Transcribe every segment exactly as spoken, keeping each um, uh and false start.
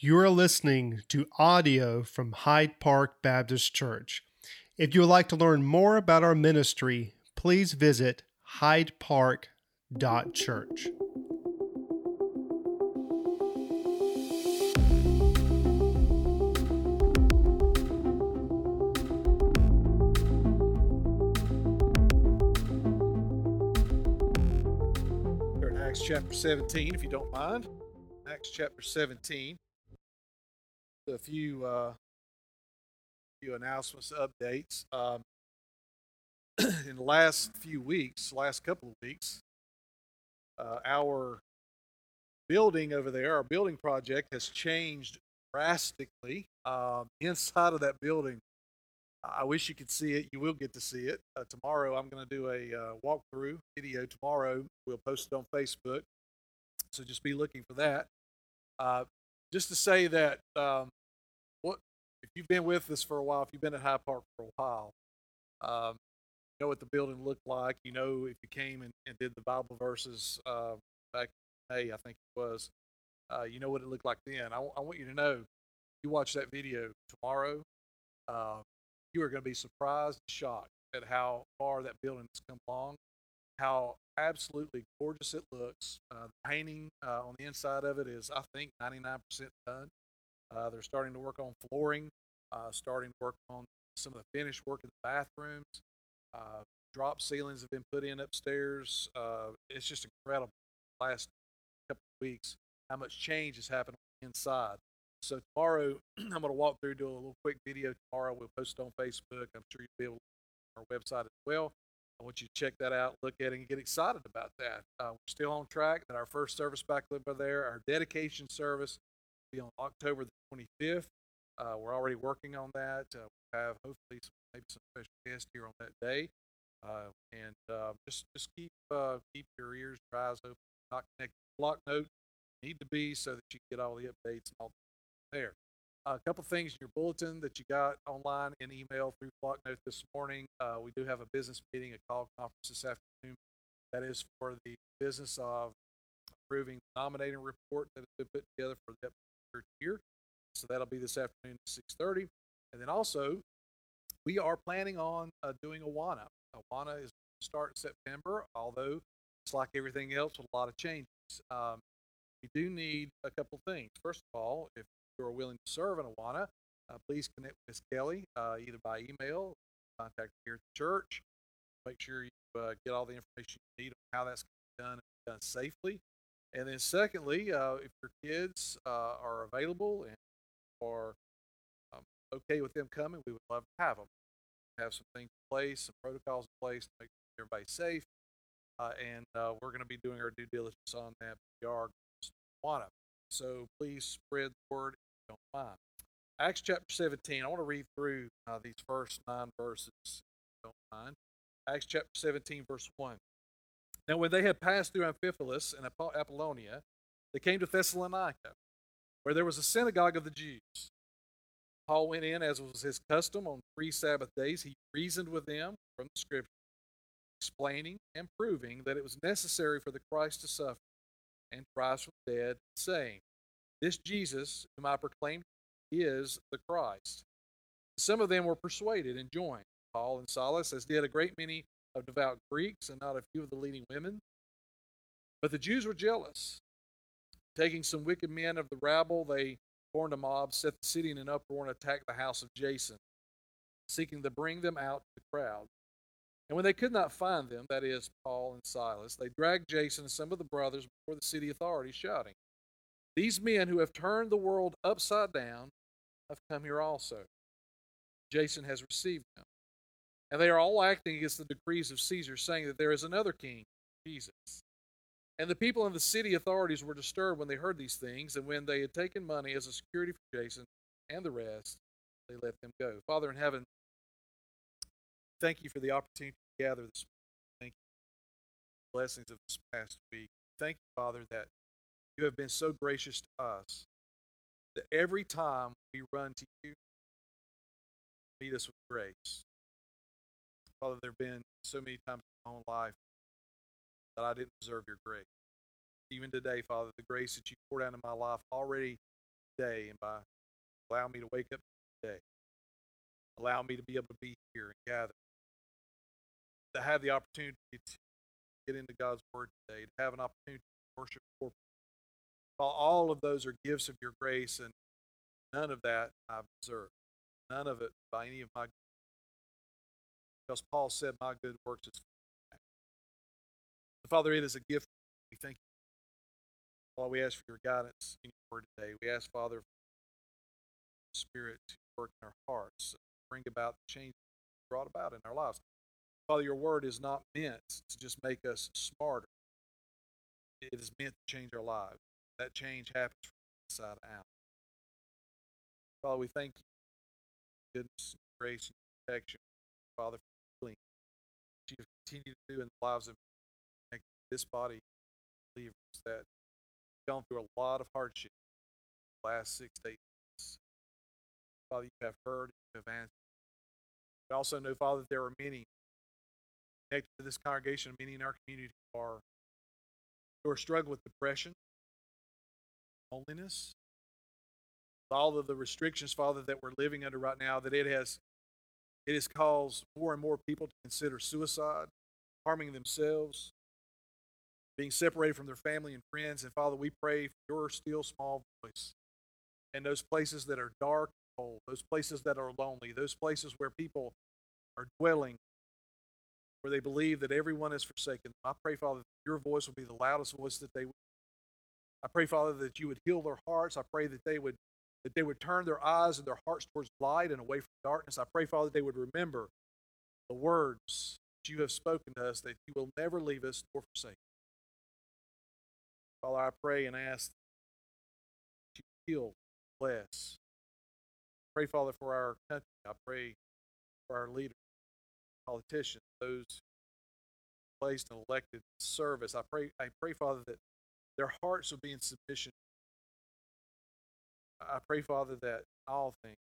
You're listening to audio from Hyde Park Baptist Church. If you would like to learn more about our ministry, please visit hyde park dot church. We're in Acts chapter seventeen, if you don't mind. Acts chapter seventeen. A few, uh, few announcements, updates. Um, in the last few weeks, last couple of weeks, uh, our building over there, our building project has changed drastically. Um, inside of that building, I wish you could see it. You will get to see it. Uh, tomorrow, I'm going to do a uh, walkthrough video tomorrow. We'll post it on Facebook, so just be looking for that. Uh, Just to say that um, what if you've been with us for a while, if you've been at Hyde Park for a while, um, you know what the building looked like. You know, if you came and, and did the Bible verses uh, back in May, I think it was, uh, you know what it looked like then. I, w- I want you to know, you watch that video tomorrow, uh, you are going to be surprised and shocked at how far that building has come along, how absolutely gorgeous it looks. Uh, the painting uh, on the inside of it is, I think, ninety-nine percent done. Uh, they're starting to work on flooring, uh, starting to work on some of the finished work in the bathrooms. Uh, drop ceilings have been put in upstairs. Uh, it's just incredible the last couple of weeks how much change has happened on the inside. So tomorrow, I'm going to walk through, do a little quick video tomorrow. We'll post it on Facebook. I'm sure you'll be able to look at our website as well. I want you to check that out, look at it, and get excited about that. Uh, we're still on track. That our first service back over there, our dedication service, will be on October the twenty-fifth. Uh, we're already working on that. Uh, we'll have hopefully some, maybe some special guests here on that day. Uh, and uh, just just keep uh, keep your ears and eyes open. Not connected to Flocknote. You need to be so that you can get all the updates and all the there. A couple things in your bulletin that you got online and email through Flocknote this morning. Uh, we do have a business meeting, a call conference this afternoon. That is for the business of approving the nominating report that has been put together for the upcoming year. So that'll be this afternoon at six thirty. And then also, we are planning on uh, doing AWANA. AWANA is going to start in September, although it's like everything else with a lot of changes. Um, we do need a couple things. First of all, if who are willing to serve in AWANA, uh, please connect with Miz Kelly uh, either by email, contact here at the church. Make sure you uh, get all the information you need on how that's done and done safely. And then, secondly, uh, if your kids uh, are available and are um, okay with them coming, we would love to have them. We have some things in place, some protocols in place to make sure everybody's safe. Uh, and uh, we're going to be doing our due diligence on that. We are AWANA. So please spread the word. Don't mind. Acts chapter seventeen. I want to read through uh, these first nine verses. Don't mind. Acts chapter seventeen, verse one. Now, when they had passed through Amphipolis and Apollonia, they came to Thessalonica, where there was a synagogue of the Jews. Paul went in, as was his custom, on three Sabbath days. He reasoned with them from the Scriptures, explaining and proving that it was necessary for the Christ to suffer and rise from the dead, saying, "This Jesus, whom I proclaim, is the Christ." Some of them were persuaded and joined Paul and Silas, as did a great many of devout Greeks and not a few of the leading women. But the Jews were jealous. Taking some wicked men of the rabble, they formed a mob, set the city in an uproar, and attacked the house of Jason, seeking to bring them out to the crowd. And when they could not find them, that is, Paul and Silas, they dragged Jason and some of the brothers before the city authorities, shouting, "These men who have turned the world upside down have come here also. Jason has received them. And they are all acting against the decrees of Caesar, saying that there is another king, Jesus." And the people in the city authorities were disturbed when they heard these things, and when they had taken money as a security for Jason and the rest, they let them go. Father in heaven, thank you for the opportunity to gather this morning. Thank you for the blessings of this past week. Thank you, Father, that you have been so gracious to us that every time we run to you, you meet us with grace. Father, there have been so many times in my own life that I didn't deserve your grace. Even today, Father, the grace that you poured out in my life already day and by allow me to wake up today. Allow me to be able to be here and gather. To have the opportunity to get into God's Word today. To have an opportunity to worship corporately. All of those are gifts of your grace, and none of that I've deserved. None of it by any of my good works. Because Paul said, my good works is for you. So, Father, it is a gift. We thank you. Father, we ask for your guidance in your Word today. We ask, Father, Spirit to work in our hearts, bring about the change brought about in our lives. Father, your word is not meant to just make us smarter. It is meant to change our lives. That change happens from inside out. Father, we thank you for your goodness, your grace, and your protection. Father, for healing that you continue to do in the lives of this body of believers that have gone through a lot of hardship in the last six to eight months. Father, you have heard and you have answered. We also know, Father, that there are many connected to this congregation, many in our community who are, who are struggling with depression, loneliness, all of the restrictions, Father, that we're living under right now, that it has, it has caused more and more people to consider suicide, harming themselves, being separated from their family and friends. And, Father, we pray for your still small voice and those places that are dark, cold, those places that are lonely, those places where people are dwelling, where they believe that everyone is forsaken. I pray, Father, that your voice will be the loudest voice that they would. I pray, Father, that you would heal their hearts. I pray that they would that they would turn their eyes and their hearts towards light and away from darkness. I pray, Father, that they would remember the words that you have spoken to us, that you will never leave us nor forsake us. Father, I pray and ask that you heal, bless. Pray, Father, for our country. I pray for our leaders, politicians, those placed and elected in service. I pray, I pray, Father, that their hearts will be in submission. I pray, Father, that all things,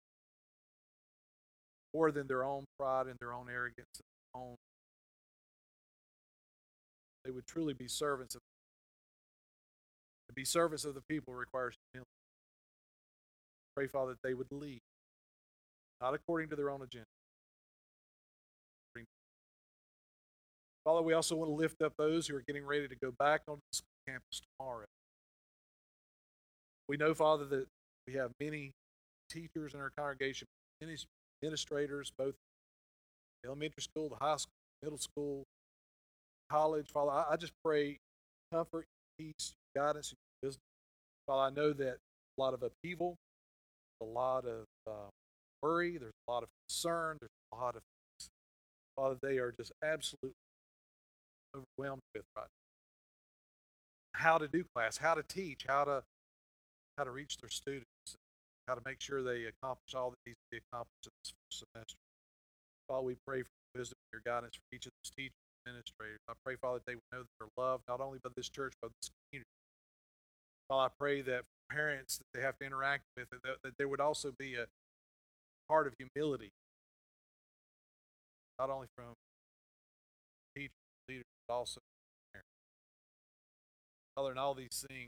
more than their own pride and their own arrogance, and their own, they would truly be servants of. To be servants of the people requires humility. Pray, Father, that they would lead, not according to their own agenda. Father, we also want to lift up those who are getting ready to go back onto the school campus tomorrow. We know, Father, that we have many teachers in our congregation, many administrators, both the elementary school, the high school, middle school, college. Father, I, I just pray comfort, peace, guidance, and wisdom. Father, I know that a lot of upheaval, a lot of uh, worry, there's a lot of concern, there's a lot of things. Father, they are just absolutely overwhelmed with right now. How to do class, how to teach, how to how to reach their students, how to make sure they accomplish all that needs to be accomplished in this first semester. Father, we pray for your wisdom and your guidance for each of these teachers and administrators. I pray, Father, that they would know that they're loved not only by this church, but this community. Father, I pray that for parents that they have to interact with, that, that there would also be a heart of humility, not only from teachers and leaders, but also from parents. Father, in all these things,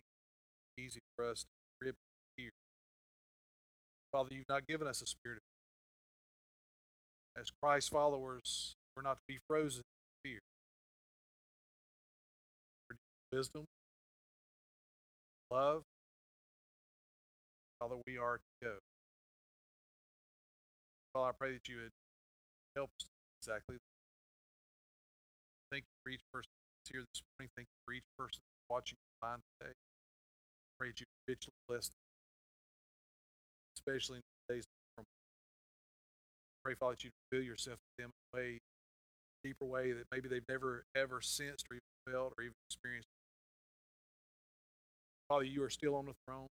it's easy for us to grip here. Father, you've not given us a spirit of fear. As Christ followers, we're not to be frozen in fear. Wisdom, love, Father, we are to go. Father, I pray that you would help us exactly. Thank you for each person that's here this morning. Thank you for each person that's watching online today. Pray that you richly bless them, especially in the days from. Pray, Father, that you reveal yourself to them in a way, a deeper way that maybe they've never ever sensed or even felt or even experienced. Father, you are still on the throne.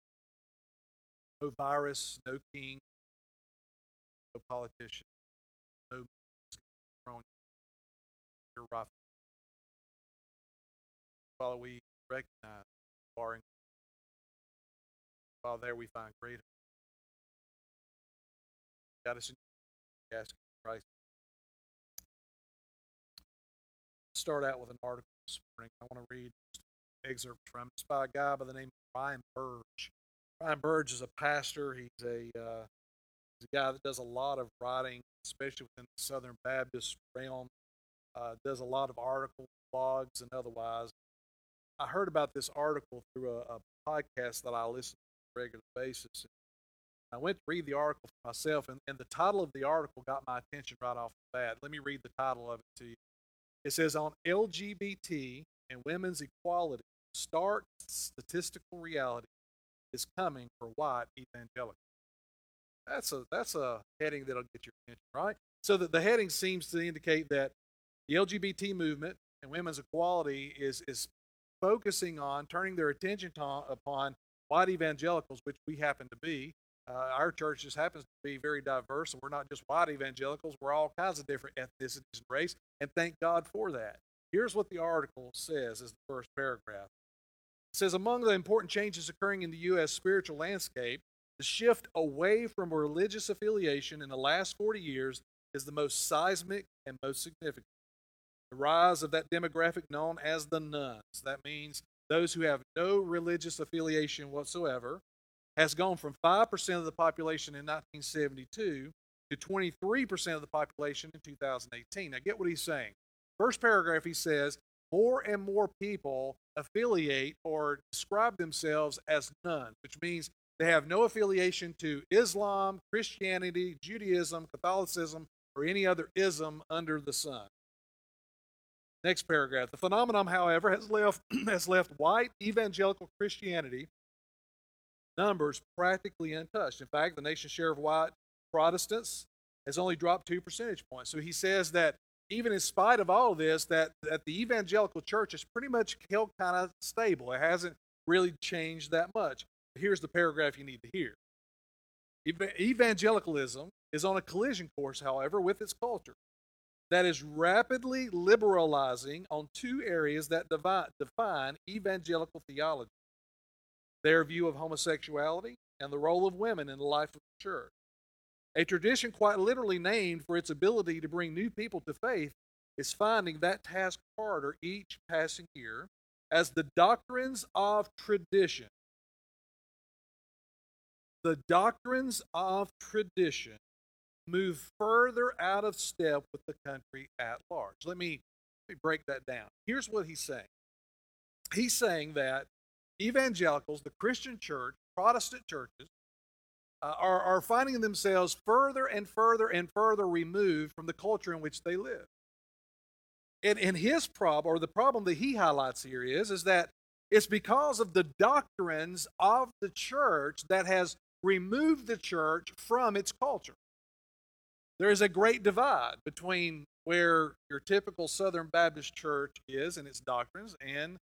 No virus, no king, no politician, no throne. You're right. Father, we recognize barring. Father, there we find great hope. Got us in your ask Christ. Start out with an article this morning. I want to read an excerpt from. It's by a guy by the name of Ryan Burge. Ryan Burge is a pastor. He's a, uh, he's a guy that does a lot of writing, especially within the Southern Baptist realm. Uh, does a lot of articles, blogs, and otherwise. I heard about this article through a, a podcast that I listen to on a regular basis. I went to read the article for myself, and, and the title of the article got my attention right off the bat. Let me read the title of it to you. It says, "On L G B T and women's equality, stark statistical reality is coming for white evangelicals." That's a that's a heading that'll get your attention, right? So that the heading seems to indicate that the L G B T movement and women's equality is is focusing on, turning their attention to, upon white evangelicals, which we happen to be. Uh, our church just happens to be very diverse, and we're not just white evangelicals. We're all kinds of different ethnicities and race, and thank God for that. Here's what the article says as the first paragraph. It says, "Among the important changes occurring in the U S spiritual landscape, the shift away from religious affiliation in the last forty years is the most seismic and most significant. The rise of that demographic known as the nuns," that means those who have no religious affiliation whatsoever, has gone from five percent of the population in nineteen seventy-two to twenty-three percent of the population in two thousand eighteen. Now get what he's saying. First paragraph, he says, more and more people affiliate or describe themselves as nuns, which means they have no affiliation to Islam, Christianity, Judaism, Catholicism, or any other ism under the sun. Next paragraph. "The phenomenon, however, has left has left white evangelical Christianity numbers practically untouched. In fact, the nation's share of white Protestants has only dropped two percentage points." So he says that even in spite of all this, that, that the evangelical church is pretty much held kind of stable. It hasn't really changed that much. Here's the paragraph you need to hear. "Evangelicalism is on a collision course, however, with its culture that is rapidly liberalizing on two areas that divide, define evangelical theology: their view of homosexuality and the role of women in the life of the church. A tradition quite literally named for its ability to bring new people to faith is finding that task harder each passing year as the doctrines of tradition, the doctrines of tradition move further out of step with the country at large." Let me, let me break that down. Here's what he's saying. He's saying that evangelicals, the Christian church, Protestant churches, uh, are, are finding themselves further and further and further removed from the culture in which they live. And, and his problem, or the problem that he highlights here is, is that it's because of the doctrines of the church that has removed the church from its culture. There is a great divide between where your typical Southern Baptist church is and its doctrines and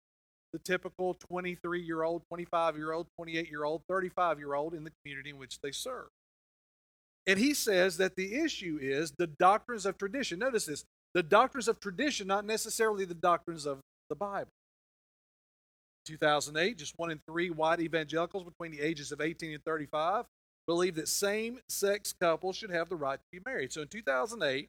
the typical twenty-three-year-old, twenty-five-year-old, twenty-eight-year-old, thirty-five-year-old in the community in which they serve. And he says that the issue is the doctrines of tradition. Notice this, the doctrines of tradition, not necessarily the doctrines of the Bible. two thousand eight, just one in three white evangelicals between the ages of eighteen and thirty-five believe that same-sex couples should have the right to be married. So in two thousand eight,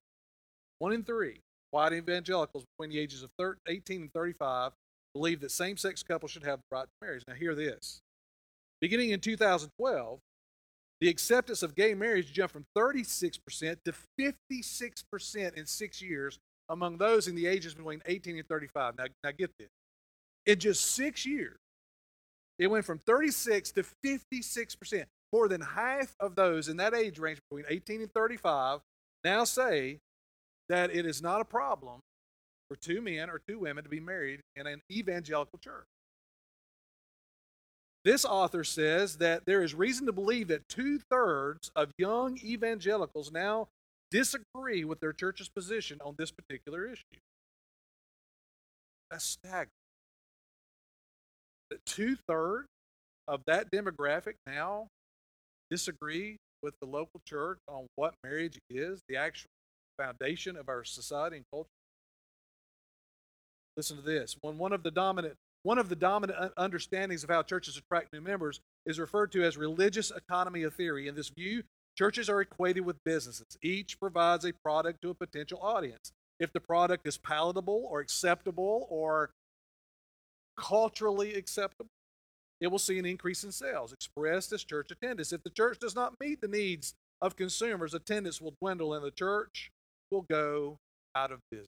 one in three white evangelicals between the ages of eighteen and thirty-five believe that same-sex couples should have the right to marriage. Now hear this. Beginning in two thousand twelve, the acceptance of gay marriage jumped from thirty-six percent to fifty-six percent in six years among those in the ages between eighteen and thirty-five. Now, now get this. In just six years, it went from thirty-six to fifty-six percent. More than half of those in that age range between eighteen and thirty-five now say that it is not a problem for two men or two women to be married in an evangelical church. This author says that there is reason to believe that two-thirds of young evangelicals now disagree with their church's position on this particular issue. That's staggering. That two-thirds of that demographic now disagree with the local church on what marriage is, the actual foundation of our society and culture. Listen to this. When one of the dominant one of the dominant understandings of how churches attract new members is referred to as religious economy of theory. In this view, churches are equated with businesses. Each provides a product to a potential audience. If the product is palatable or acceptable or culturally acceptable, it will see an increase in sales expressed as church attendance. If the church does not meet the needs of consumers, attendance will dwindle and the church will go out of business.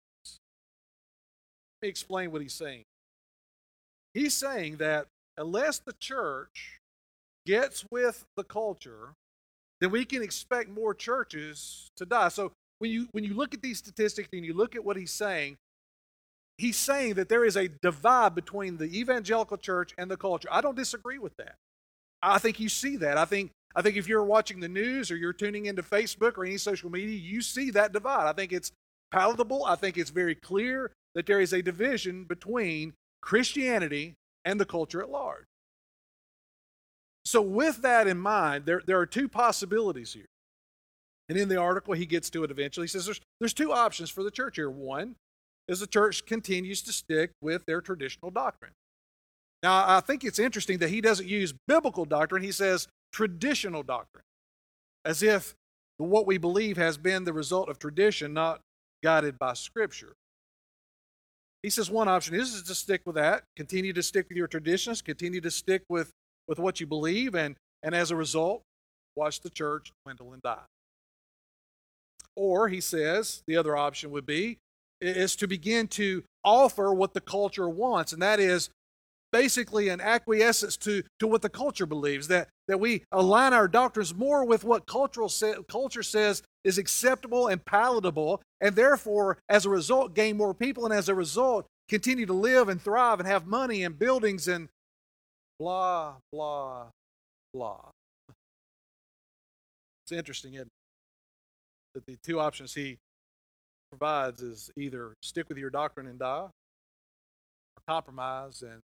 Let me explain what he's saying. He's saying that unless the church gets with the culture, then we can expect more churches to die. So when you when you look at these statistics and you look at what he's saying, he's saying that there is a divide between the evangelical church and the culture. I don't disagree with that. I think you see that. I think I think if you're watching the news or you're tuning into Facebook or any social media, you see that divide. I think it's palatable. I think it's very clear that there is a division between Christianity and the culture at large. So with that in mind, there, there are two possibilities here. And in the article, he gets to it eventually. He says there's, there's two options for the church here. One is the church continues to stick with their traditional doctrine. Now, I think it's interesting that he doesn't use biblical doctrine. He says traditional doctrine, as if what we believe has been the result of tradition, not guided by Scripture. He says one option is to stick with that, continue to stick with your traditions, continue to stick with, with what you believe, and, and as a result, watch the church dwindle and die. Or, he says, the other option would be, is to begin to offer what the culture wants, and that is basically an acquiescence to, to what the culture believes, that, that we align our doctrines more with what cultural say, culture says is acceptable and palatable, and therefore, as a result, gain more people, and as a result, continue to live and thrive and have money and buildings and blah, blah, blah. It's interesting, isn't it? That the two options he provides is either stick with your doctrine and die, or compromise and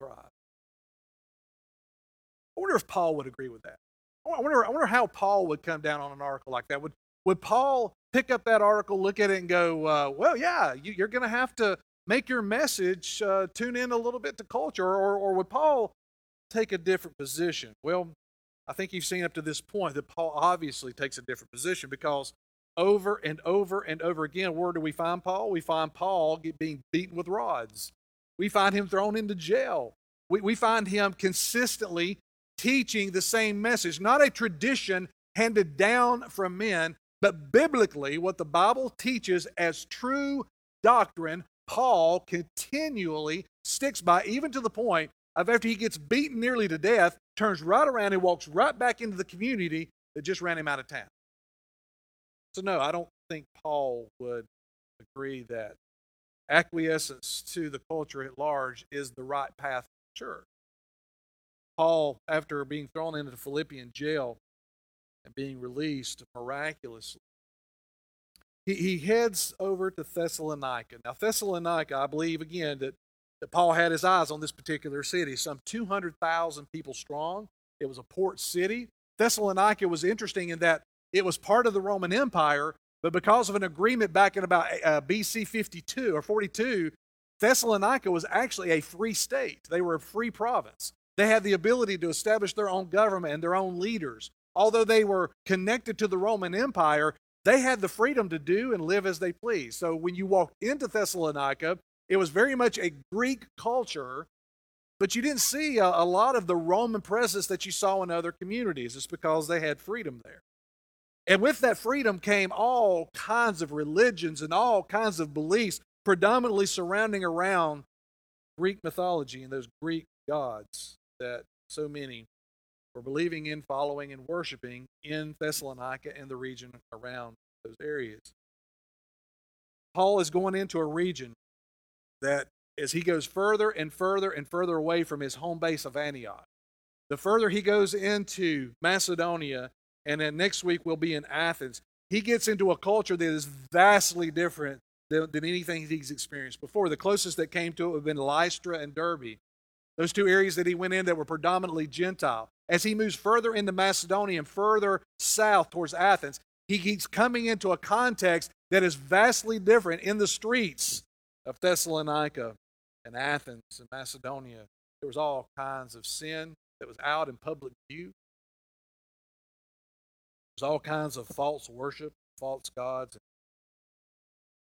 thrive. I wonder if Paul would agree with that. I wonder, I wonder how Paul would come down on an article like that. Would would Paul pick up that article, look at it, and go, uh, well, yeah, you, you're going to have to make your message uh, tune in a little bit to culture, or, or would Paul take a different position? Well, I think you've seen up to this point that Paul obviously takes a different position, because over and over and over again, where do we find Paul? We find Paul being beaten with rods. We find him thrown into jail. We, we find him consistently teaching the same message, not a tradition handed down from men, but biblically what the Bible teaches as true doctrine, Paul continually sticks by, even to the point of after he gets beaten nearly to death, turns right around and walks right back into the community that just ran him out of town. So no, I don't think Paul would agree that acquiescence to the culture at large is the right path for the church. Paul, after being thrown into the Philippian jail and being released miraculously, he, he heads over to Thessalonica. Now, Thessalonica, I believe, again, that, that Paul had his eyes on this particular city, some two hundred thousand people strong. It was a port city. Thessalonica was interesting in that it was part of the Roman Empire, but because of an agreement back in about uh, B C fifty-two or forty-two, Thessalonica was actually a free state. They were a free province. They had the ability to establish their own government and their own leaders. Although they were connected to the Roman Empire, they had the freedom to do and live as they pleased. So when you walked into Thessalonica, it was very much a Greek culture, but you didn't see a, a lot of the Roman presence that you saw in other communities. It's because they had freedom there. And with that freedom came all kinds of religions and all kinds of beliefs, predominantly surrounding around Greek mythology and those Greek gods that so many were believing in, following, and worshiping in Thessalonica and the region around those areas. Paul is going into a region that, as he goes further and further and further away from his home base of Antioch, the further he goes into Macedonia, and then next week we'll be in Athens. He gets into a culture that is vastly different than, than anything he's experienced before. The closest that came to it would have been Lystra and Derbe, those two areas that he went in that were predominantly Gentile. As he moves further into Macedonia and further south towards Athens, he keeps coming into a context that is vastly different in the streets of Thessalonica and Athens and Macedonia. There was all kinds of sin that was out in public view. There's all kinds of false worship, false gods.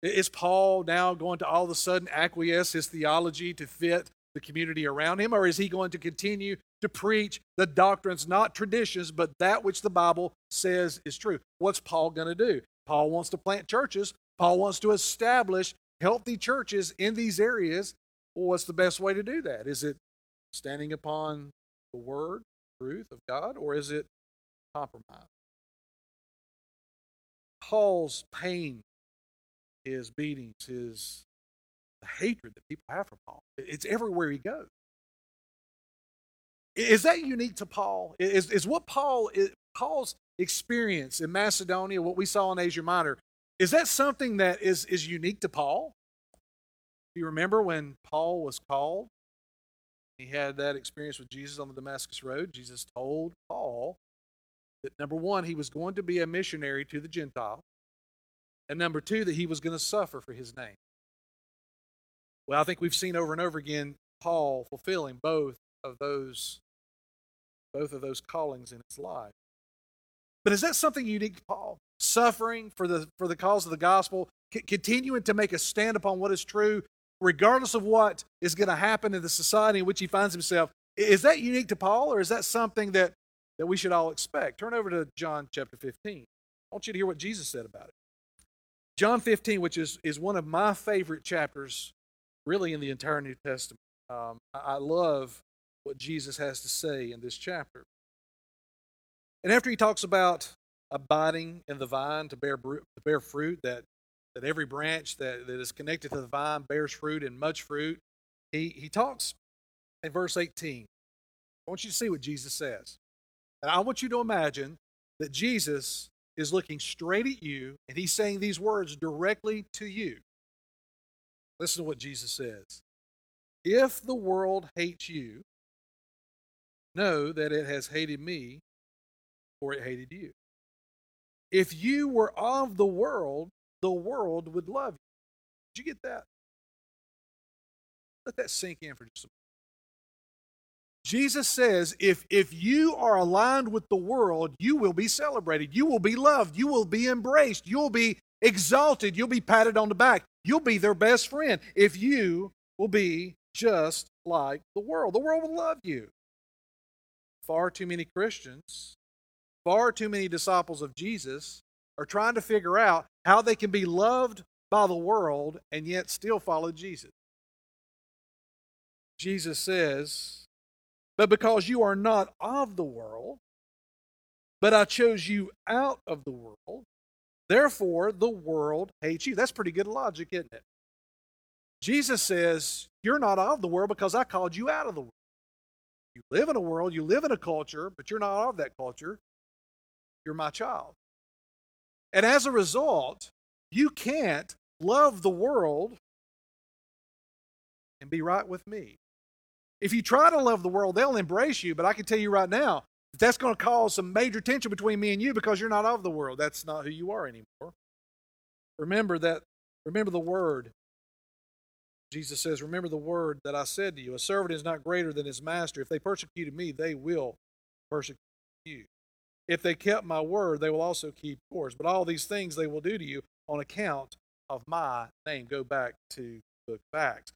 Is Paul now going to all of a sudden acquiesce his theology to fit the community around him, or is he going to continue to preach the doctrines, not traditions, but that which the Bible says is true. What's Paul going to do? Paul wants to plant churches. Paul wants to establish healthy churches in these areas. Well, what's the best way to do that? Is it standing upon the word, truth of God, or is it compromise? Paul's pain, his beatings, his the hatred that people have for Paul, it's everywhere he goes. Is that unique to Paul? Is, is what Paul is, Paul's experience in Macedonia, what we saw in Asia Minor, is that something that is, is unique to Paul? Do you remember when Paul was called? He had that experience with Jesus on the Damascus Road. Jesus told Paul that, number one, he was going to be a missionary to the Gentiles, and number two, that he was going to suffer for his name. Well, I think we've seen over and over again Paul fulfilling both of those, both of those callings in his life. But is that something unique to Paul? Suffering for the for the cause of the gospel, c- continuing to make a stand upon what is true, regardless of what is going to happen in the society in which he finds himself. Is that unique to Paul, or is that something that, that we should all expect? Turn over to John chapter fifteen. I want you to hear what Jesus said about it. John fifteen, which is, is one of my favorite chapters, really, in the entire New Testament. Um, I, I love what Jesus has to say in this chapter. And after he talks about abiding in the vine to bear, to bear fruit, that that every branch that, that is connected to the vine bears fruit and much fruit, he, he talks in verse eighteen. I want you to see what Jesus says. And I want you to imagine that Jesus is looking straight at you, and he's saying these words directly to you. Listen to what Jesus says. If the world hates you, know that it has hated me, or it hated you. If you were of the world, the world would love you. Did you get that? Let that sink in for just a moment. Jesus says, if, if you are aligned with the world, you will be celebrated. You will be loved. You will be embraced. You'll be exalted. You'll be patted on the back. You'll be their best friend if you will be just like the world. The world will love you. Far too many Christians, far too many disciples of Jesus are trying to figure out how they can be loved by the world and yet still follow Jesus. Jesus says, but because you are not of the world, but I chose you out of the world, therefore the world hates you. That's pretty good logic, isn't it? Jesus says, you're not of the world because I called you out of the world. You live in a world, you live in a culture, but you're not of that culture. You're my child. And as a result, you can't love the world and be right with me. If you try to love the world, they'll embrace you, but I can tell you right now, that that's going to cause some major tension between me and you because you're not of the world. That's not who you are anymore. Remember that, remember the word. Jesus says, remember the word that I said to you, a servant is not greater than his master. If they persecuted me, they will persecute you. If they kept my word, they will also keep yours. But all these things they will do to you on account of my name. Go back to the book of Acts.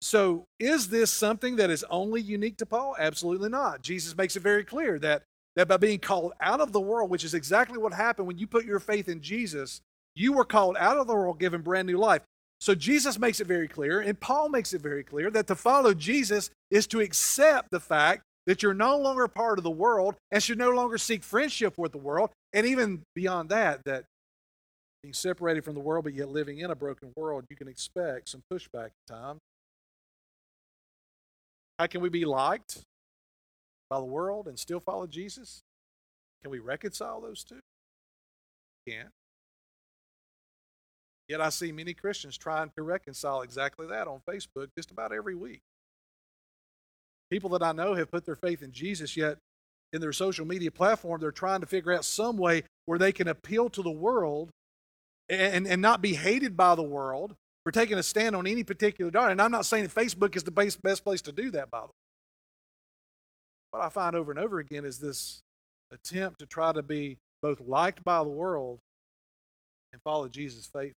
So is this something that is only unique to Paul? Absolutely not. Jesus makes it very clear that, that by being called out of the world, which is exactly what happened when you put your faith in Jesus, you were called out of the world, given brand new life. So Jesus makes it very clear, and Paul makes it very clear, that to follow Jesus is to accept the fact that you're no longer part of the world and should no longer seek friendship with the world. And even beyond that, that being separated from the world but yet living in a broken world, you can expect some pushback at times. How can we be liked by the world and still follow Jesus? Can we reconcile those two? We can't. Yet I see many Christians trying to reconcile exactly that on Facebook just about every week. People that I know have put their faith in Jesus, yet in their social media platform, they're trying to figure out some way where they can appeal to the world and, and not be hated by the world for taking a stand on any particular doctrine. And I'm not saying that Facebook is the best, best place to do that, by the way. What I find over and over again is this attempt to try to be both liked by the world and follow Jesus' faith.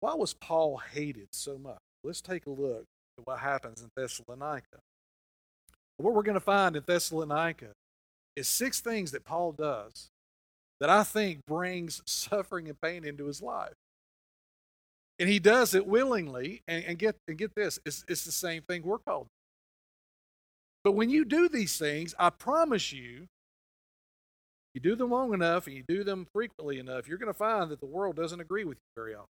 Why was Paul hated so much? Let's take a look to what happens in Thessalonica. What we're going to find in Thessalonica is six things that Paul does that I think brings suffering and pain into his life. And he does it willingly, and, and get and get this, it's, it's the same thing we're called to. But when you do these things, I promise you, you do them long enough and you do them frequently enough, you're going to find that the world doesn't agree with you very often.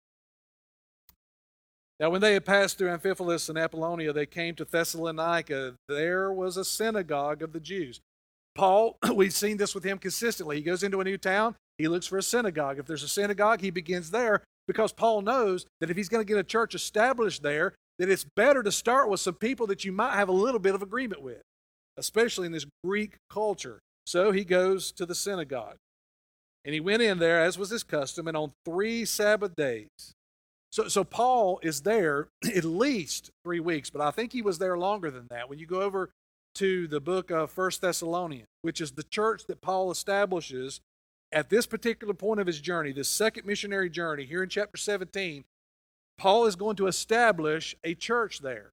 Now, when they had passed through Amphipolis and Apollonia, they came to Thessalonica. There was a synagogue of the Jews. Paul, we've seen this with him consistently. He goes into a new town, he looks for a synagogue. If there's a synagogue, he begins there, because Paul knows that if he's going to get a church established there, that it's better to start with some people that you might have a little bit of agreement with, especially in this Greek culture. So he goes to the synagogue. And he went in there, as was his custom, and on three Sabbath days. So, so Paul is there at least three weeks, but I think he was there longer than that. When you go over to the book of First Thessalonians, which is the church that Paul establishes at this particular point of his journey, this second missionary journey, here in chapter seventeen, Paul is going to establish a church there.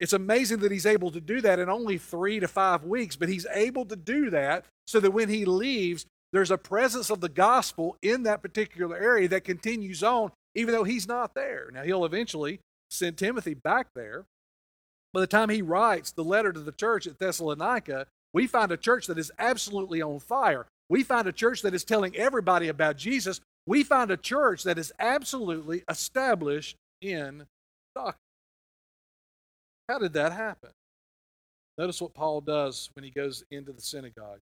It's amazing that he's able to do that in only three to five weeks, but he's able to do that so that when he leaves, there's a presence of the gospel in that particular area that continues on, even though he's not there. Now, he'll eventually send Timothy back there. By the time he writes the letter to the church at Thessalonica, we find a church that is absolutely on fire. We find a church that is telling everybody about Jesus. We find a church that is absolutely established in doctrine. How did that happen? Notice what Paul does when he goes into the synagogue.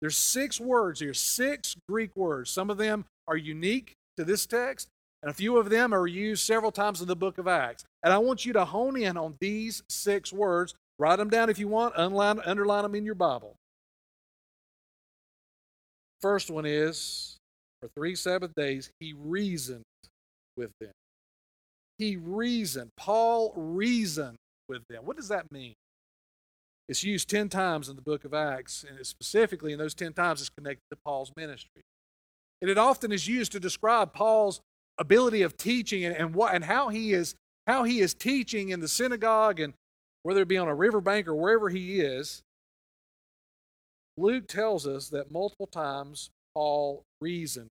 There's six words here, six Greek words. Some of them are unique to this text, and a few of them are used several times in the book of Acts. And I want you to hone in on these six words. Write them down if you want. Underline, underline them in your Bible. First one is, for three Sabbath days, he reasoned with them. He reasoned. Paul reasoned with them. What does that mean? It's used ten times in the book of Acts, and specifically in those ten times it's connected to Paul's ministry. And it often is used to describe Paul's ability of teaching and, and what and how he is how he is teaching in the synagogue, and whether it be on a riverbank or wherever he is. Luke tells us that multiple times Paul reasoned.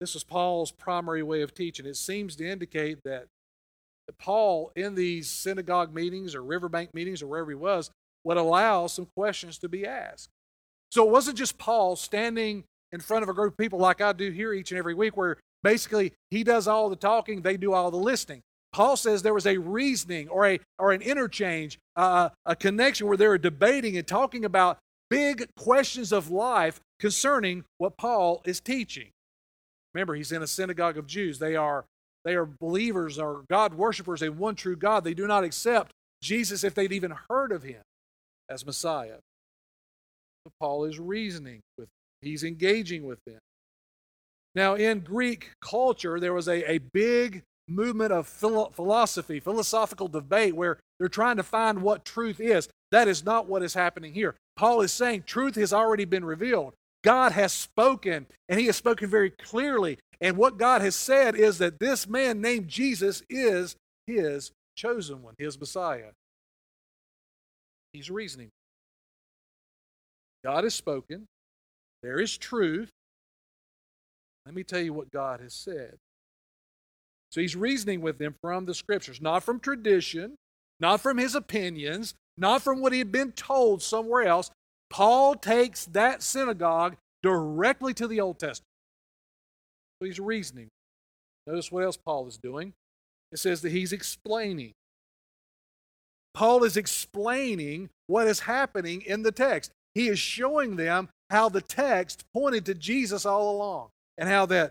This was Paul's primary way of teaching. It seems to indicate that Paul, in these synagogue meetings or riverbank meetings or wherever he was, would allow some questions to be asked. So it wasn't just Paul standing in front of a group of people like I do here each and every week, where basically he does all the talking, they do all the listening. Paul says there was a reasoning or a or an interchange, uh, a connection where they were debating and talking about big questions of life concerning what Paul is teaching. Remember, he's in a synagogue of Jews. They are, they are believers or God worshipers, a one true God. They do not accept Jesus if they'd even heard of him as Messiah. But Paul is reasoning with them. He's engaging with them. Now, in Greek culture, there was a, a big movement of philo- philosophy, philosophical debate, where they're trying to find what truth is. That is not what is happening here. Paul is saying truth has already been revealed. God has spoken, and he has spoken very clearly. And what God has said is that this man named Jesus is his chosen one, his Messiah. He's reasoning. God has spoken. There is truth. Let me tell you what God has said. So he's reasoning with them from the Scriptures, not from tradition, not from his opinions, not from what he had been told somewhere else. Paul takes that synagogue directly to the Old Testament. So he's reasoning. Notice what else Paul is doing. It says that he's explaining. Paul is explaining what is happening in the text. He is showing them how the text pointed to Jesus all along, and how that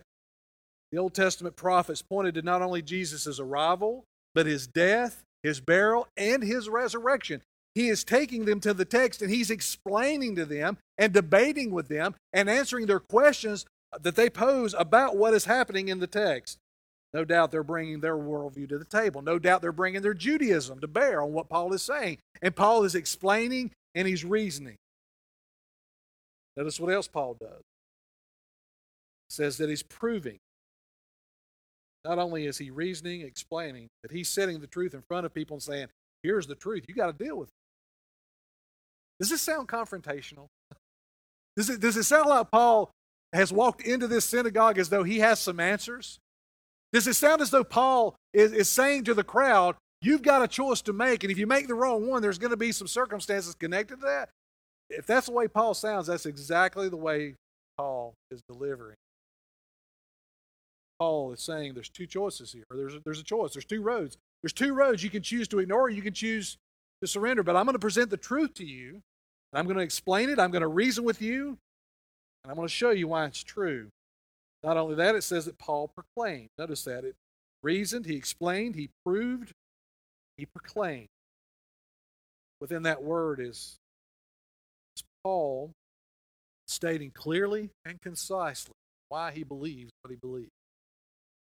the Old Testament prophets pointed to not only Jesus' arrival, but his death, his burial, and his resurrection. He is taking them to the text, and he's explaining to them and debating with them and answering their questions that they pose about what is happening in the text. No doubt they're bringing their worldview to the table. No doubt they're bringing their Judaism to bear on what Paul is saying. And Paul is explaining, and he's reasoning. Notice what else Paul does. It says that he's proving. Not only is he reasoning, explaining, but he's setting the truth in front of people and saying, here's the truth. You got to deal with it. Does this sound confrontational? Does it, does it sound like Paul has walked into this synagogue as though he has some answers? Does it sound as though Paul is, is saying to the crowd, you've got a choice to make, and if you make the wrong one, there's going to be some circumstances connected to that? If that's the way Paul sounds, that's exactly the way Paul is delivering. Paul is saying there's two choices here, or there's a, there's a choice. There's two roads. There's two roads. You can choose to ignore, or you can choose to surrender, but I'm going to present the truth to you, and I'm going to explain it, I'm going to reason with you, and I'm going to show you why it's true. Not only that, it says that Paul proclaimed. Notice that. It reasoned, he explained, he proved, he proclaimed. Within that word is, is Paul stating clearly and concisely why he believes what he believes.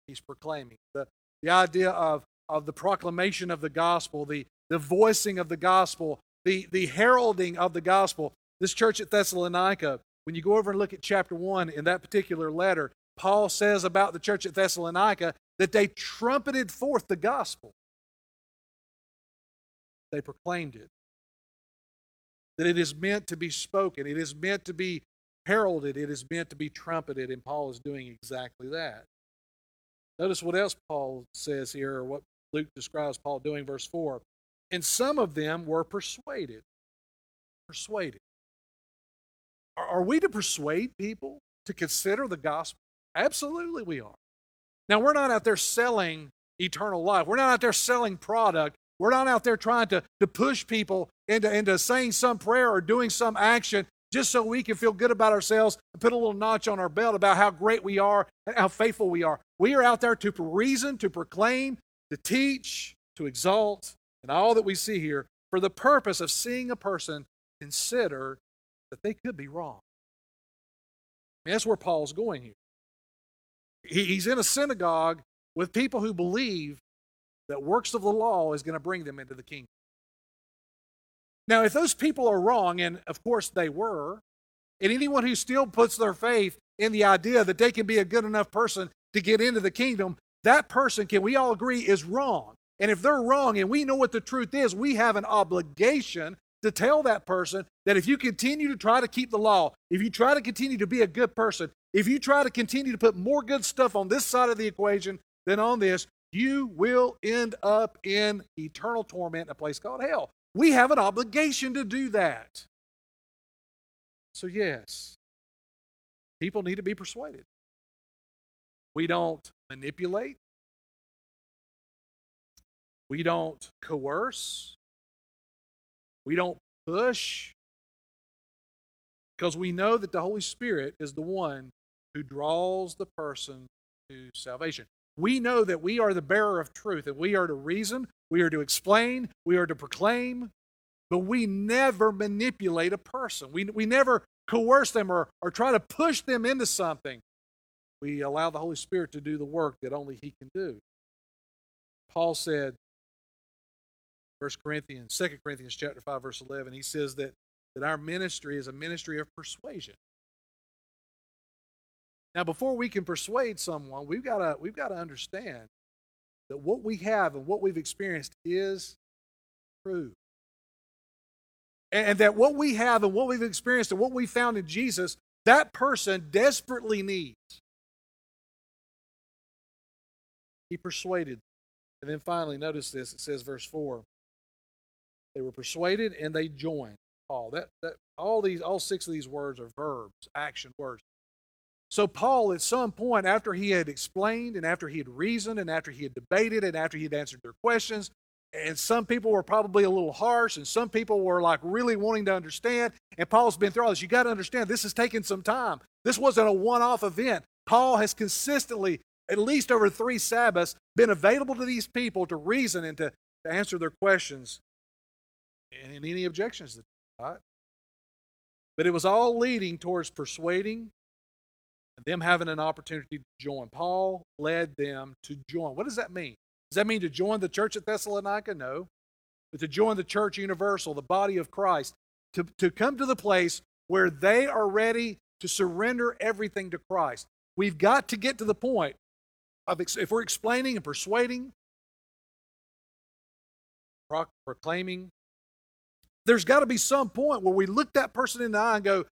He's proclaiming. The, the idea of, of the proclamation of the gospel, the, the voicing of the gospel, the, the heralding of the gospel. This church at Thessalonica, when you go over and look at chapter one in that particular letter, Paul says about the church at Thessalonica that they trumpeted forth the gospel. They proclaimed it. That it is meant to be spoken. It is meant to be heralded. It is meant to be trumpeted. And Paul is doing exactly that. Notice what else Paul says here, or what Luke describes Paul doing, verse four. And some of them were persuaded. Persuaded. Are, are we to persuade people to consider the gospel? Absolutely we are. Now, we're not out there selling eternal life. We're not out there selling product. We're not out there trying to, to push people into, into saying some prayer or doing some action just so we can feel good about ourselves and put a little notch on our belt about how great we are and how faithful we are. We are out there to reason, to proclaim, to teach, to exalt, and all that we see here for the purpose of seeing a person consider that they could be wrong. And that's where Paul's going here. He, he's in a synagogue with people who believe that works of the law is going to bring them into the kingdom. Now, if those people are wrong, and of course they were, and anyone who still puts their faith in the idea that they can be a good enough person to get into the kingdom, that person, can we all agree, is wrong. And if they're wrong and we know what the truth is, we have an obligation to tell that person that if you continue to try to keep the law, if you try to continue to be a good person, if you try to continue to put more good stuff on this side of the equation than on this, you will end up in eternal torment in a place called hell. We have an obligation to do that. So yes, people need to be persuaded. We don't manipulate. We don't coerce. We don't push. Because we know that the Holy Spirit is the one who draws the person to salvation. We know that we are the bearer of truth, and we are to reason, we are to explain, we are to proclaim, but we never manipulate a person. We, we never coerce them or, or try to push them into something. We allow the Holy Spirit to do the work that only He can do. Paul said, First Corinthians, Second Corinthians chapter five, verse eleven, he says that, that our ministry is a ministry of persuasion. Now, before we can persuade someone, we've got to we've got to understand that what we have and what we've experienced is true. And, and that what we have and what we've experienced and what we found in Jesus, that person desperately needs. He persuaded. And then finally, notice this, it says verse four. They were persuaded and they joined Paul. That that all these all six of these words are verbs, action words. So Paul, at some point, after he had explained and after he had reasoned and after he had debated and after he had answered their questions, and some people were probably a little harsh and some people were like really wanting to understand, and Paul's been through all this. You got to understand, this has taken some time. This wasn't a one-off event. Paul has consistently, at least over three Sabbaths, been available to these people to reason and to, to answer their questions and, and any objections that they got. But it was all leading towards persuading and them having an opportunity to join. Paul led them to join. What does that mean? Does that mean to join the church at Thessalonica? No. But to join the church universal, the body of Christ, to, to come to the place where they are ready to surrender everything to Christ. We've got to get to the point if we're explaining and persuading, proclaiming, there's got to be some point where we look that person in the eye and go,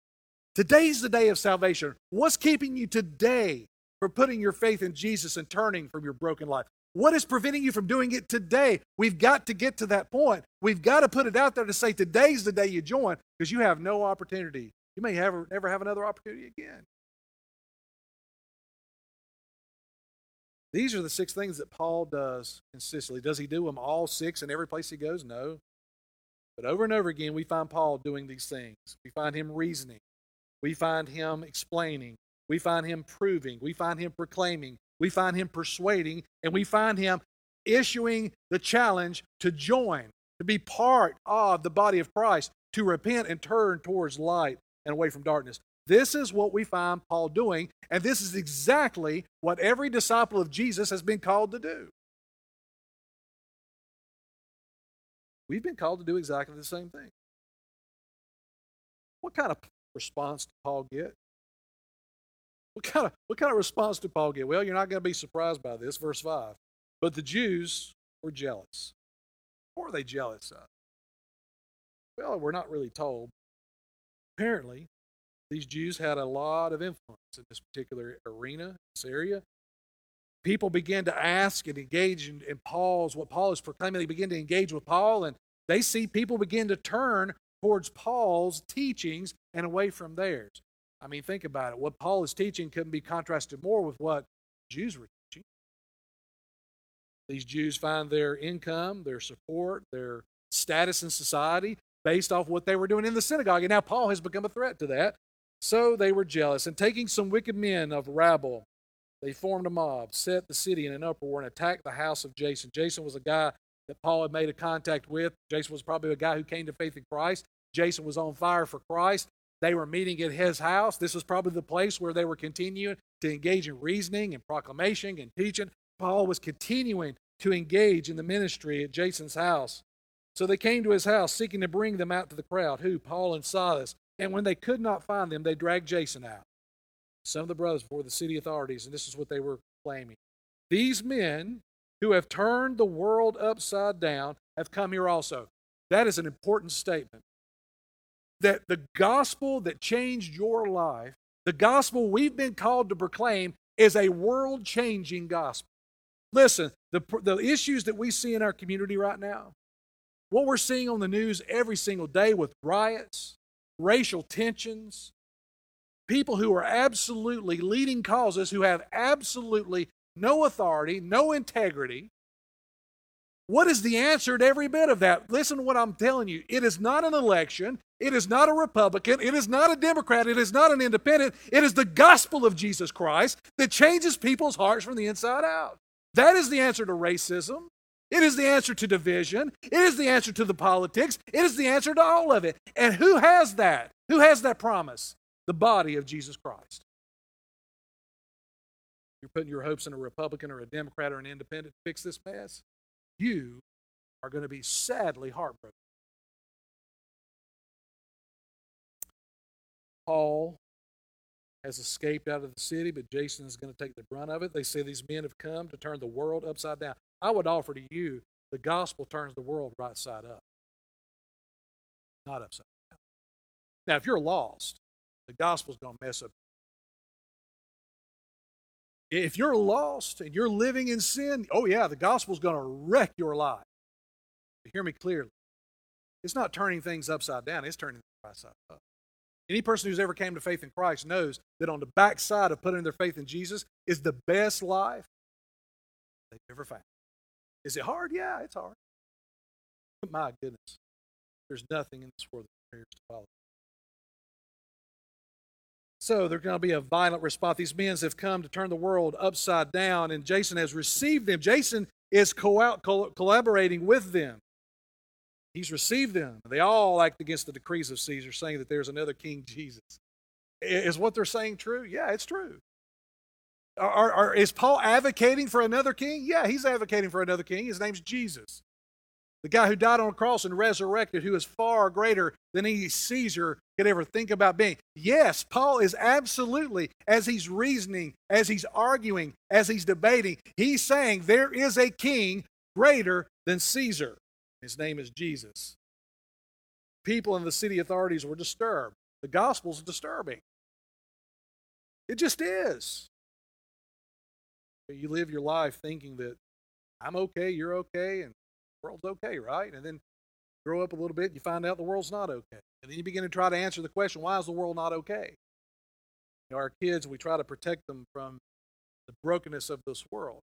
today's the day of salvation. What's keeping you today from putting your faith in Jesus and turning from your broken life? What is preventing you from doing it today? We've got to get to that point. We've got to put it out there to say today's the day you join, because you have no opportunity. You may have, never have another opportunity again. These are the six things that Paul does consistently. Does he do them all six in every place he goes? No. But over and over again, we find Paul doing these things. We find him reasoning. We find him explaining. We find him proving. We find him proclaiming. We find him persuading, and we find him issuing the challenge to join, to be part of the body of Christ, to repent and turn towards light and away from darkness. This is what we find Paul doing, and this is exactly what every disciple of Jesus has been called to do. We've been called to do exactly the same thing. What kind of response did Paul get? What kind of, what kind of response did Paul get? Well, you're not going to be surprised by this. Verse five. But the Jews were jealous. What were they jealous of? Well, we're not really told. Apparently, these Jews had a lot of influence in this particular arena, this area. People began to ask and engage in, in Paul's, what Paul is proclaiming. They begin to engage with Paul, and they see people begin to turn towards Paul's teachings and away from theirs. I mean, think about it. What Paul is teaching couldn't be contrasted more with what Jews were teaching. These Jews find their income, their support, their status in society based off what they were doing in the synagogue. And now Paul has become a threat to that. So they were jealous. And taking some wicked men of rabble, they formed a mob, set the city in an uproar, and attacked the house of Jason. Jason was a guy that Paul had made a contact with. Jason was probably a guy who came to faith in Christ. Jason was on fire for Christ. They were meeting at his house. This was probably the place where they were continuing to engage in reasoning and proclamation and teaching. Paul was continuing to engage in the ministry at Jason's house. So they came to his house, seeking to bring them out to the crowd, who? Paul and Silas. And when they could not find them, they dragged Jason out, some of the brothers, before the city authorities, and this is what they were claiming. These men who have turned the world upside down have come here also. That is an important statement. That the gospel that changed your life, the gospel we've been called to proclaim, is a world-changing gospel. Listen, the, the issues that we see in our community right now, what we're seeing on the news every single day with riots, racial tensions, people who are absolutely leading causes, who have absolutely no authority, no integrity. What is the answer to every bit of that? Listen to what I'm telling you. It is not an election. It is not a Republican. It is not a Democrat. It is not an independent. It is the gospel of Jesus Christ that changes people's hearts from the inside out. That is the answer to racism. It is the answer to division. It is the answer to the politics. It is the answer to all of it. And who has that? Who has that promise? The body of Jesus Christ. You're putting your hopes in a Republican or a Democrat or an independent to fix this mess? You are going to be sadly heartbroken. Paul has escaped out of the city, but Jason is going to take the brunt of it. They say these men have come to turn the world upside down. I would offer to you, the gospel turns the world right side up, not upside down. Now, if you're lost, the gospel's going to mess up. If you're lost and you're living in sin, oh yeah, the gospel's going to wreck your life. But hear me clearly. It's not turning things upside down. It's turning things right side up. Any person who's ever came to faith in Christ knows that on the backside of putting their faith in Jesus is the best life they've ever found. Is it hard? Yeah, it's hard. But my goodness, there's nothing in this world that appears to follow. So there's going to be a violent response. These men have come to turn the world upside down, and Jason has received them. Jason is co- co- collaborating with them. He's received them. They all act against the decrees of Caesar, saying that there's another King Jesus. Is what they're saying true? Yeah, it's true. Are, are, are, is Paul advocating for another king? Yeah, he's advocating for another king. His name's Jesus. The guy who died on a cross and resurrected, who is far greater than any Caesar could ever think about being. Yes, Paul is absolutely, as he's reasoning, as he's arguing, as he's debating, he's saying there is a king greater than Caesar. His name is Jesus. People in the city authorities were disturbed. The gospel's disturbing. It just is. You live your life thinking that I'm okay, you're okay, and the world's okay, right? And then grow up a little bit, you find out the world's not okay. And then you begin to try to answer the question, why is the world not okay? You know, our kids, we try to protect them from the brokenness of this world.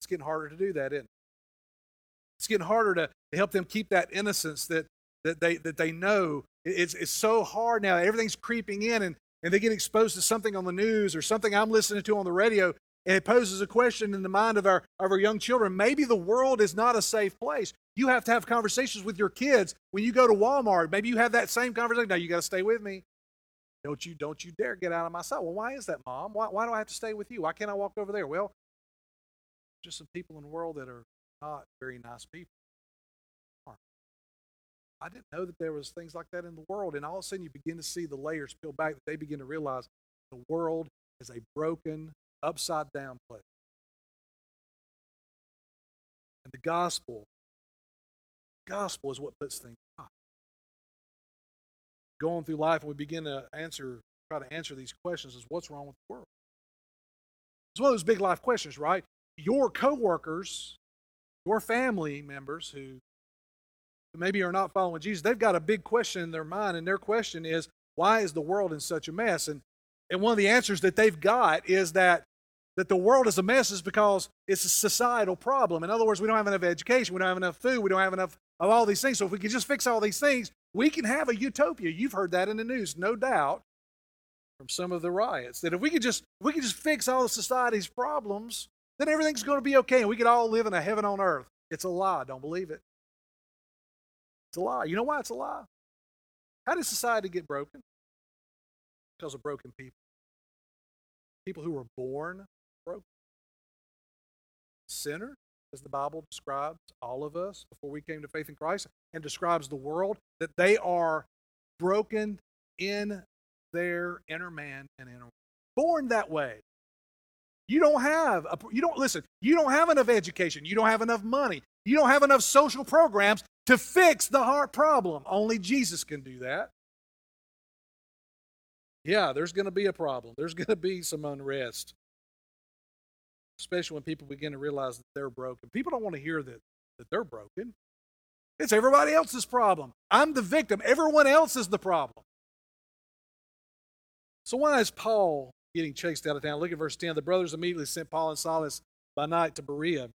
It's getting harder to do that, isn't it? It's getting harder to help them keep that innocence that that they that they know. It's it's so hard now. Everything's creeping in, and, and they get exposed to something on the news or something I'm listening to on the radio, and it poses a question in the mind of our, of our young children. Maybe the world is not a safe place. You have to have conversations with your kids. When you go to Walmart, maybe you have that same conversation. No, you got to stay with me. Don't you, don't you dare get out of my sight. Well, why is that, Mom? Why, why do I have to stay with you? Why can't I walk over there? Well, just some people in the world that are not very nice people. I didn't know that there was things like that in the world. And all of a sudden you begin to see the layers peel back, that they begin to realize the world is a broken, upside down place. And the gospel, gospel is what puts things right. Going through life, and we begin to answer, try to answer these questions, is what's wrong with the world? It's one of those big life questions, right? Your coworkers, your family members who maybe are not following Jesus, they've got a big question in their mind, and their question is, why is the world in such a mess? And and one of the answers that they've got is that, that the world is a mess is because it's a societal problem. In other words, we don't have enough education, we don't have enough food, we don't have enough of all these things. So if we could just fix all these things, we can have a utopia. You've heard that in the news, no doubt, from some of the riots, that if we could just if we could just fix all of society's problems, then everything's going to be okay, and we could all live in a heaven on earth. It's a lie. Don't believe it. It's a lie. You know why it's a lie? How did society get broken? Because of broken people. People who were born broken. Sinner, as the Bible describes all of us before we came to faith in Christ, and describes the world, that they are broken in their inner man and inner woman. Born that way. You don't have, a, you don't, listen, you don't have enough education. You don't have enough money. You don't have enough social programs to fix the heart problem. Only Jesus can do that. Yeah, there's going to be a problem. There's going to be some unrest, especially when people begin to realize that they're broken. People don't want to hear that, that they're broken. It's everybody else's problem. I'm the victim. Everyone else is the problem. So why is Paul getting chased out of town? Look at verse ten. The brothers immediately sent Paul and Silas by night to Berea.